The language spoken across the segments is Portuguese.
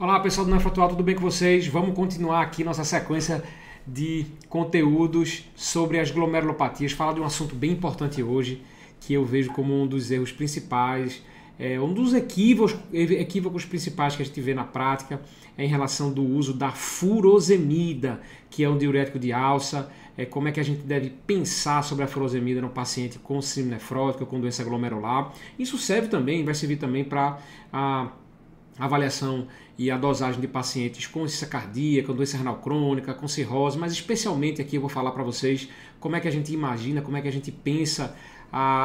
Olá pessoal do Nefroatual, tudo bem com vocês? Vamos continuar aqui nossa sequência de conteúdos sobre as glomerulopatias, falar de um assunto bem importante hoje, que eu vejo como um dos erros principais, um dos equívocos principais que a gente vê na prática é em relação do uso da furosemida, que é um diurético de alça. Como é que a gente deve pensar sobre a furosemida no paciente com síndrome nefrótica, com doença glomerular. Isso serve também, vai servir também para a avaliação e a dosagem de pacientes com insuficiência cardíaca, com doença renal crônica, com cirrose, mas especialmente aqui eu vou falar para vocês como é que a gente imagina, como é que a gente pensa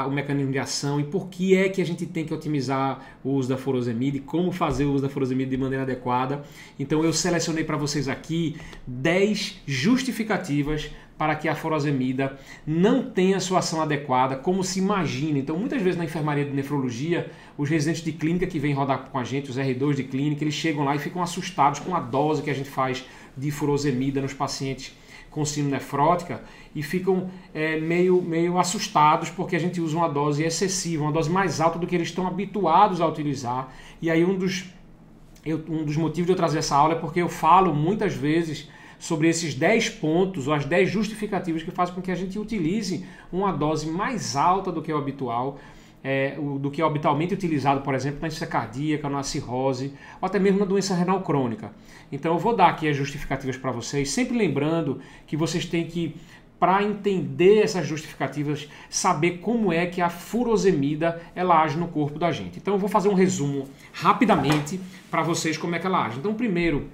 o mecanismo de ação e por que é que a gente tem que otimizar o uso da furosemida e como fazer o uso da furosemida de maneira adequada. Então eu selecionei para vocês aqui 10 justificativas para que a furosemida não tenha sua ação adequada, como se imagina. Então, muitas vezes na enfermaria de nefrologia, os residentes de clínica que vêm rodar com a gente, os R2 de clínica, eles chegam lá e ficam assustados com a dose que a gente faz de furosemida nos pacientes com síndrome nefrótica e ficam meio assustados porque a gente usa uma dose excessiva, uma dose mais alta do que eles estão habituados a utilizar. E aí um dos motivos de eu trazer essa aula é porque eu falo muitas vezes sobre esses 10 pontos ou as 10 justificativas que fazem com que a gente utilize uma dose mais alta do que o habitual, do que é habitualmente utilizado, por exemplo, na insuficiência cardíaca, na cirrose ou até mesmo na doença renal crônica. Então eu vou dar aqui as justificativas para vocês, sempre lembrando que vocês têm que, para entender essas justificativas, saber como é que a furosemida ela age no corpo da gente. Então eu vou fazer um resumo rapidamente para vocês como é que ela age. Então primeiro,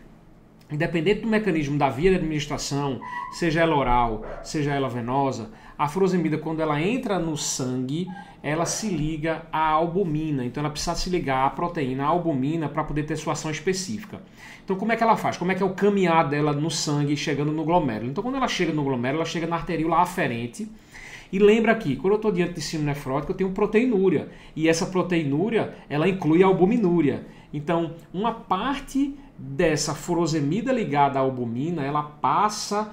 independente do mecanismo da via de administração, seja ela oral, seja ela venosa, a furosemida, quando ela entra no sangue, ela se liga à albumina. Então ela precisa se ligar à proteína, à albumina, para poder ter sua ação específica. Então como é que ela faz? Como é que é o caminhar dela no sangue chegando no glomérulo? Então quando ela chega no glomérulo, ela chega na arteríola aferente. E lembra aqui, quando eu estou diante de síndrome nefrótica, eu tenho proteinúria. E essa proteinúria, ela inclui a albuminúria. Então, uma parte dessa furosemida ligada à albumina, ela passa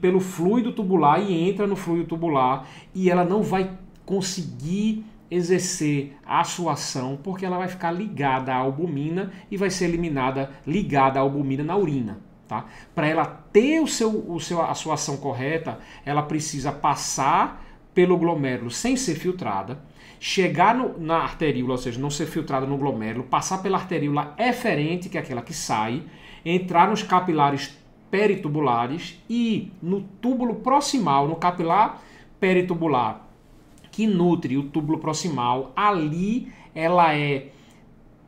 pelo fluido tubular e entra no fluido tubular e ela não vai conseguir exercer a sua ação porque ela vai ficar ligada à albumina e vai ser eliminada ligada à albumina na urina. Tá? Para ela ter a sua ação correta, ela precisa passar pelo glomérulo sem ser filtrada, chegar na arteríola, ou seja, não ser filtrada no glomérulo, passar pela arteríola eferente, que é aquela que sai, entrar nos capilares peritubulares e no túbulo proximal, no capilar peritubular, que nutre o túbulo proximal, ali ela é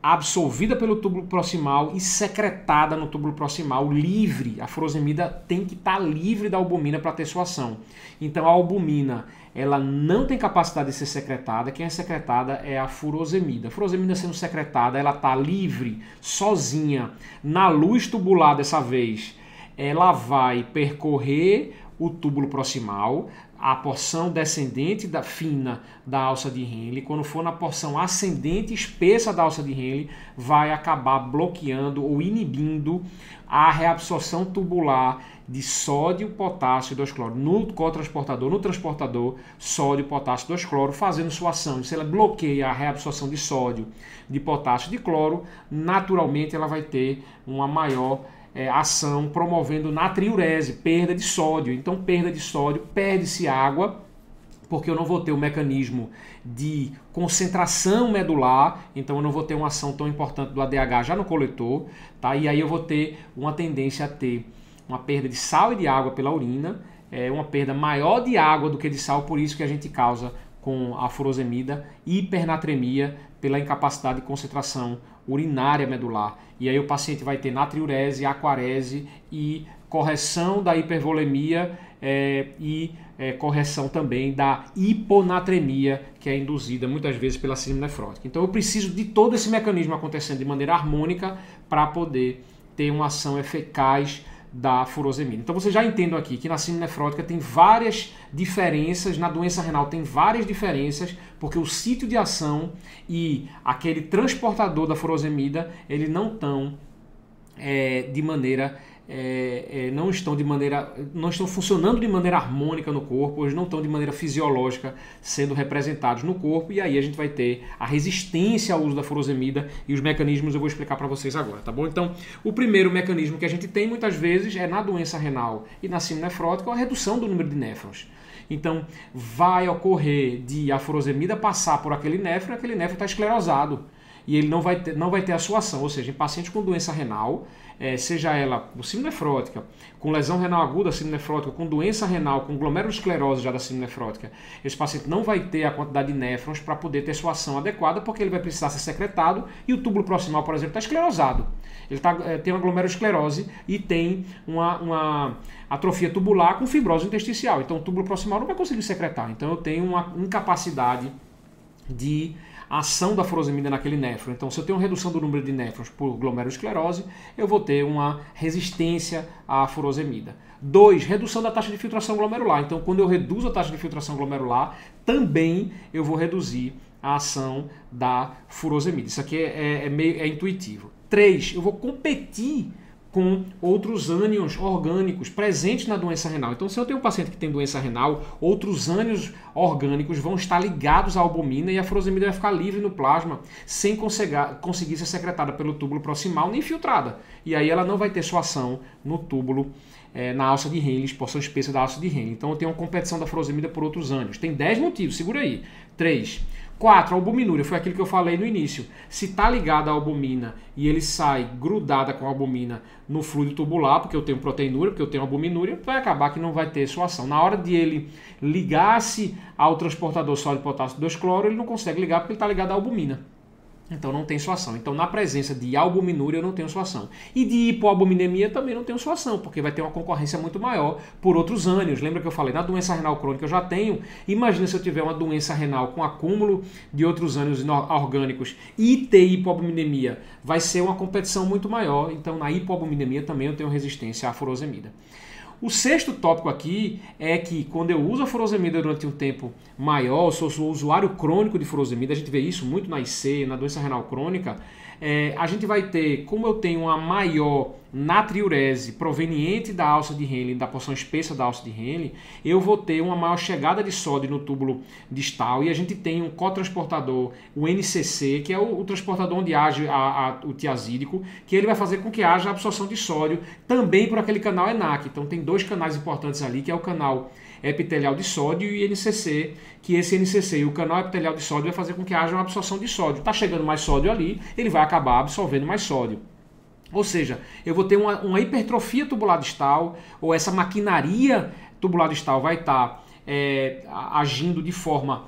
absorvida pelo túbulo proximal e secretada no túbulo proximal, livre. A furosemida tem que estar livre da albumina para ter sua ação. Então a albumina, ela não tem capacidade de ser secretada. Quem é secretada é a furosemida. A furosemida sendo secretada, ela está livre, sozinha, na luz tubular dessa vez. Ela vai percorrer o túbulo proximal, a porção descendente fina da alça de Henle, quando for na porção ascendente espessa da alça de Henle, vai acabar bloqueando ou inibindo a reabsorção tubular de sódio, potássio e 2-cloro no cotransportador, no transportador sódio, potássio e 2-cloro, fazendo sua ação. Se ela bloqueia a reabsorção de sódio, de potássio e de cloro, naturalmente ela vai ter uma maior ação, promovendo natriurese, perda de sódio. Então, perda de sódio, perde-se água, porque eu não vou ter o mecanismo de concentração medular, então eu não vou ter uma ação tão importante do ADH já no coletor, tá? E aí eu vou ter uma tendência a ter uma perda de sal e de água pela urina, uma perda maior de água do que de sal, por isso que a gente causa com a furosemida hipernatremia pela incapacidade de concentração urinária medular. E aí o paciente vai ter natriurese, aquarese e correção da hipervolemia e correção também da hiponatremia, que é induzida muitas vezes pela síndrome nefrótica. Então eu preciso de todo esse mecanismo acontecendo de maneira harmônica para poder ter uma ação eficaz da furosemida. Então vocês já entendam aqui que na síndrome nefrótica tem várias diferenças, na doença renal tem várias diferenças, porque o sítio de ação e aquele transportador da furosemida, ele não estão de maneira não estão funcionando de maneira harmônica no corpo, eles não estão de maneira fisiológica sendo representados no corpo, e aí a gente vai ter a resistência ao uso da furosemida, e os mecanismos eu vou explicar para vocês agora, tá bom? Então, o primeiro mecanismo que a gente tem muitas vezes é na doença renal e na síndrome nefrótica, a redução do número de néfrons. Então, vai ocorrer de a furosemida passar por aquele néfron está esclerosado, e ele não vai ter a sua ação, ou seja, em pacientes com doença renal, seja ela com síndrome nefrótica, com lesão renal aguda síndrome nefrótica, com doença renal, com glomeruloesclerose já da síndrome nefrótica, esse paciente não vai ter a quantidade de néfrons para poder ter sua ação adequada, porque ele vai precisar ser secretado, e o túbulo proximal, por exemplo, está esclerosado. Ele tem uma glomeruloesclerose e tem uma atrofia tubular com fibrose intersticial, então o túbulo proximal não vai conseguir secretar, então eu tenho uma incapacidade de ação da furosemida naquele néfron. Então, se eu tenho uma redução do número de néfrons por glomeruloesclerose, eu vou ter uma resistência à furosemida. 2. Redução da taxa de filtração glomerular. Então, quando eu reduzo a taxa de filtração glomerular, também eu vou reduzir a ação da furosemida. Isso aqui é intuitivo. 3. Eu vou competir com outros ânions orgânicos presentes na doença renal. Então, se eu tenho um paciente que tem doença renal, outros ânions orgânicos vão estar ligados à albumina e a furosemida vai ficar livre no plasma sem conseguir ser secretada pelo túbulo proximal nem filtrada. E aí ela não vai ter sua ação no túbulo, na alça de Henle, porção espessa da alça de Henle. Então, eu tenho uma competição da furosemida por outros ânions. Tem 10 motivos, segura aí. 3. 4. Albuminúria, foi aquilo que eu falei no início. Se está ligado à albumina e ele sai grudada com a albumina no fluido tubular, porque eu tenho proteinúria, porque eu tenho albuminúria, vai acabar que não vai ter sua ação. Na hora de ele ligar-se ao transportador sódio potássio 2-cloro, ele não consegue ligar porque ele está ligado à albumina. Então não tem sua ação. Então na presença de albuminúria eu não tenho sua ação. E de hipoalbuminemia também não tenho sua ação, porque vai ter uma concorrência muito maior por outros ânions. Lembra que eu falei, na doença renal crônica eu já tenho. Imagina se eu tiver uma doença renal com acúmulo de outros ânions orgânicos e ter hipoalbuminemia. Vai ser uma competição muito maior. Então na hipoalbuminemia também eu tenho resistência à furosemida. O sexto tópico aqui é que quando eu uso a furosemida durante um tempo maior, se eu sou usuário crônico de furosemida, a gente vê isso muito na IC, na doença renal crônica, a gente vai ter, como eu tenho uma maior natriurese proveniente da alça de Henle, da porção espessa da alça de Henle, eu vou ter uma maior chegada de sódio no túbulo distal, e a gente tem um cotransportador, o NCC, que é o transportador onde age o tiazídico, que ele vai fazer com que haja absorção de sódio também por aquele canal ENAC. Então tem dois canais importantes ali, que é o canal epitelial de sódio e NCC, que esse NCC e o canal epitelial de sódio vai fazer com que haja uma absorção de sódio. Está chegando mais sódio ali, ele vai acabar absorvendo mais sódio. Ou seja, eu vou ter uma hipertrofia tubular distal, ou essa maquinaria tubular distal vai estar agindo de forma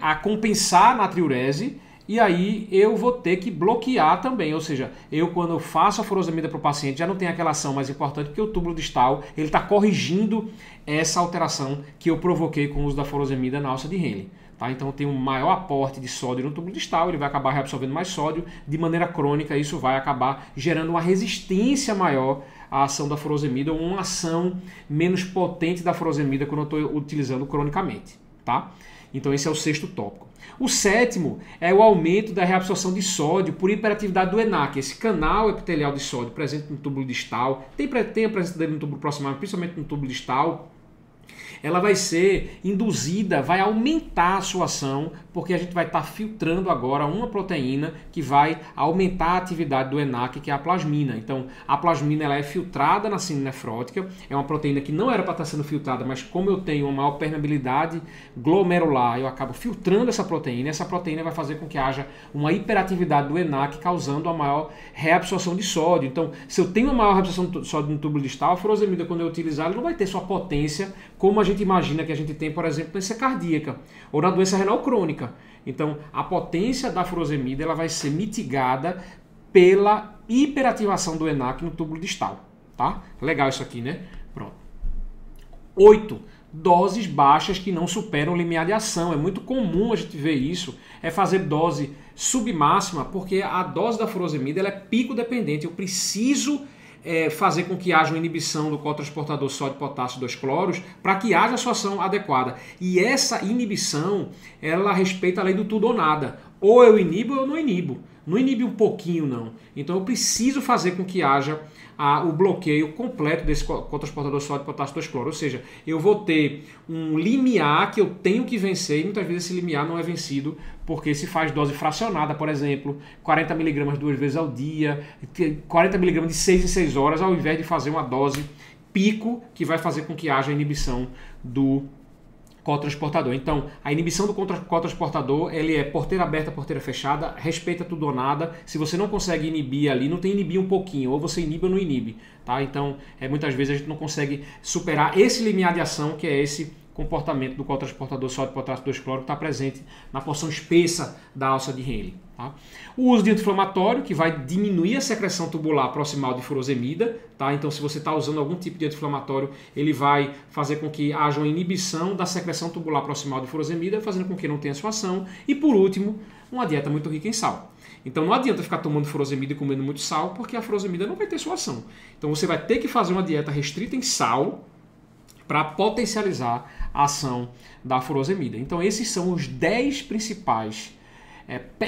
a compensar a natriurese, e aí eu vou ter que bloquear também, ou seja, quando eu faço a furosemida para o paciente já não tem aquela ação mais importante, porque o túbulo distal está corrigindo essa alteração que eu provoquei com o uso da furosemida na alça de Henle. Tá? Então tem um maior aporte de sódio no túbulo distal, ele vai acabar reabsorvendo mais sódio de maneira crônica, isso vai acabar gerando uma resistência maior à ação da furosemida, ou uma ação menos potente da furosemida quando eu estou utilizando cronicamente. Tá? Então esse é o sexto tópico. O sétimo é o aumento da reabsorção de sódio por hiperatividade do ENAC, esse canal epitelial de sódio presente no túbulo distal, tem a presença dele no túbulo proximal, principalmente no túbulo distal. Ela vai ser induzida, vai aumentar a sua ação, porque a gente vai estar filtrando agora uma proteína que vai aumentar a atividade do ENAC, que é a plasmina. Então, a plasmina ela é filtrada na síndrome nefrótica, é uma proteína que não era para estar sendo filtrada, mas como eu tenho uma maior permeabilidade glomerular, eu acabo filtrando essa proteína, e essa proteína vai fazer com que haja uma hiperatividade do ENAC, causando a maior reabsorção de sódio. Então, se eu tenho uma maior reabsorção de sódio no túbulo distal, a furosemida, quando eu utilizar, ela não vai ter sua potência como a gente imagina que a gente tem, por exemplo, na doença cardíaca ou na doença renal crônica. Então, a potência da furosemida ela vai ser mitigada pela hiperativação do ENAC no túbulo distal. Tá? Legal isso aqui, né? Pronto. 8. Doses baixas que não superam o limiar de ação. É muito comum a gente ver isso, fazer dose submáxima, porque a dose da furosemida ela é pico dependente. Eu preciso fazer com que haja uma inibição do cotransportador sódio potássio 2-cloros para que haja a sua ação adequada. E essa inibição, ela respeita a lei do tudo ou nada. Ou eu inibo ou eu não inibo. não inibe um pouquinho não. Então eu preciso fazer com que haja o bloqueio completo desse cotransportador sódio potássio 2-cloro, ou seja, eu vou ter um limiar que eu tenho que vencer e muitas vezes esse limiar não é vencido porque se faz dose fracionada, por exemplo, 40 mg duas vezes ao dia, 40 mg de 6 em 6 horas, ao invés de fazer uma dose pico que vai fazer com que haja inibição do cotransportador. Então, a inibição do cotransportador, ele é porteira aberta, porteira fechada, respeita tudo ou nada. Se você não consegue inibir ali, não tem inibir um pouquinho, ou você inibe ou não inibe, tá? Então, muitas vezes a gente não consegue superar esse limiar de ação, que é esse comportamento do cotransportador sódio potássio 2-cloro que está presente na porção espessa da alça de Henle. Tá? O uso de anti-inflamatório, que vai diminuir a secreção tubular proximal de furosemida. Tá? Então, se você está usando algum tipo de anti-inflamatório, ele vai fazer com que haja uma inibição da secreção tubular proximal de furosemida, fazendo com que não tenha sua ação. E, por último, uma dieta muito rica em sal. Então, não adianta ficar tomando furosemida e comendo muito sal, porque a furosemida não vai ter sua ação. Então, você vai ter que fazer uma dieta restrita em sal, para potencializar a ação da furosemida. Então esses são os 10 principais,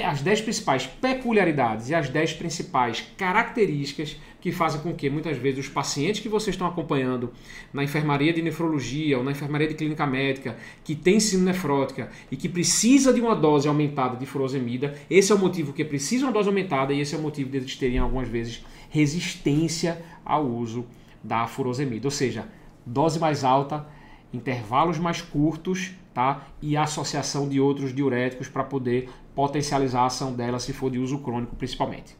as 10 principais peculiaridades e as 10 principais características que fazem com que muitas vezes os pacientes que vocês estão acompanhando na enfermaria de nefrologia ou na enfermaria de clínica médica que tem síndrome nefrótica e que precisa de uma dose aumentada de furosemida, esse é o motivo que precisa de uma dose aumentada e esse é o motivo de eles terem algumas vezes resistência ao uso da furosemida, ou seja, dose mais alta, intervalos mais curtos, tá? E associação de outros diuréticos para poder potencializar a ação dela se for de uso crônico principalmente.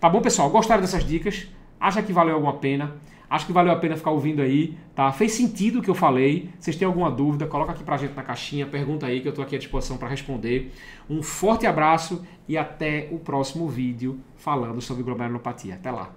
Tá bom, pessoal? Gostaram dessas dicas? Acha que valeu alguma pena? Acho que valeu a pena ficar ouvindo aí, tá? Fez sentido o que eu falei? Vocês têm alguma dúvida? Coloca aqui pra gente na caixinha, pergunta aí que eu tô aqui à disposição para responder. Um forte abraço e até o próximo vídeo falando sobre glomerulopatia. Até lá!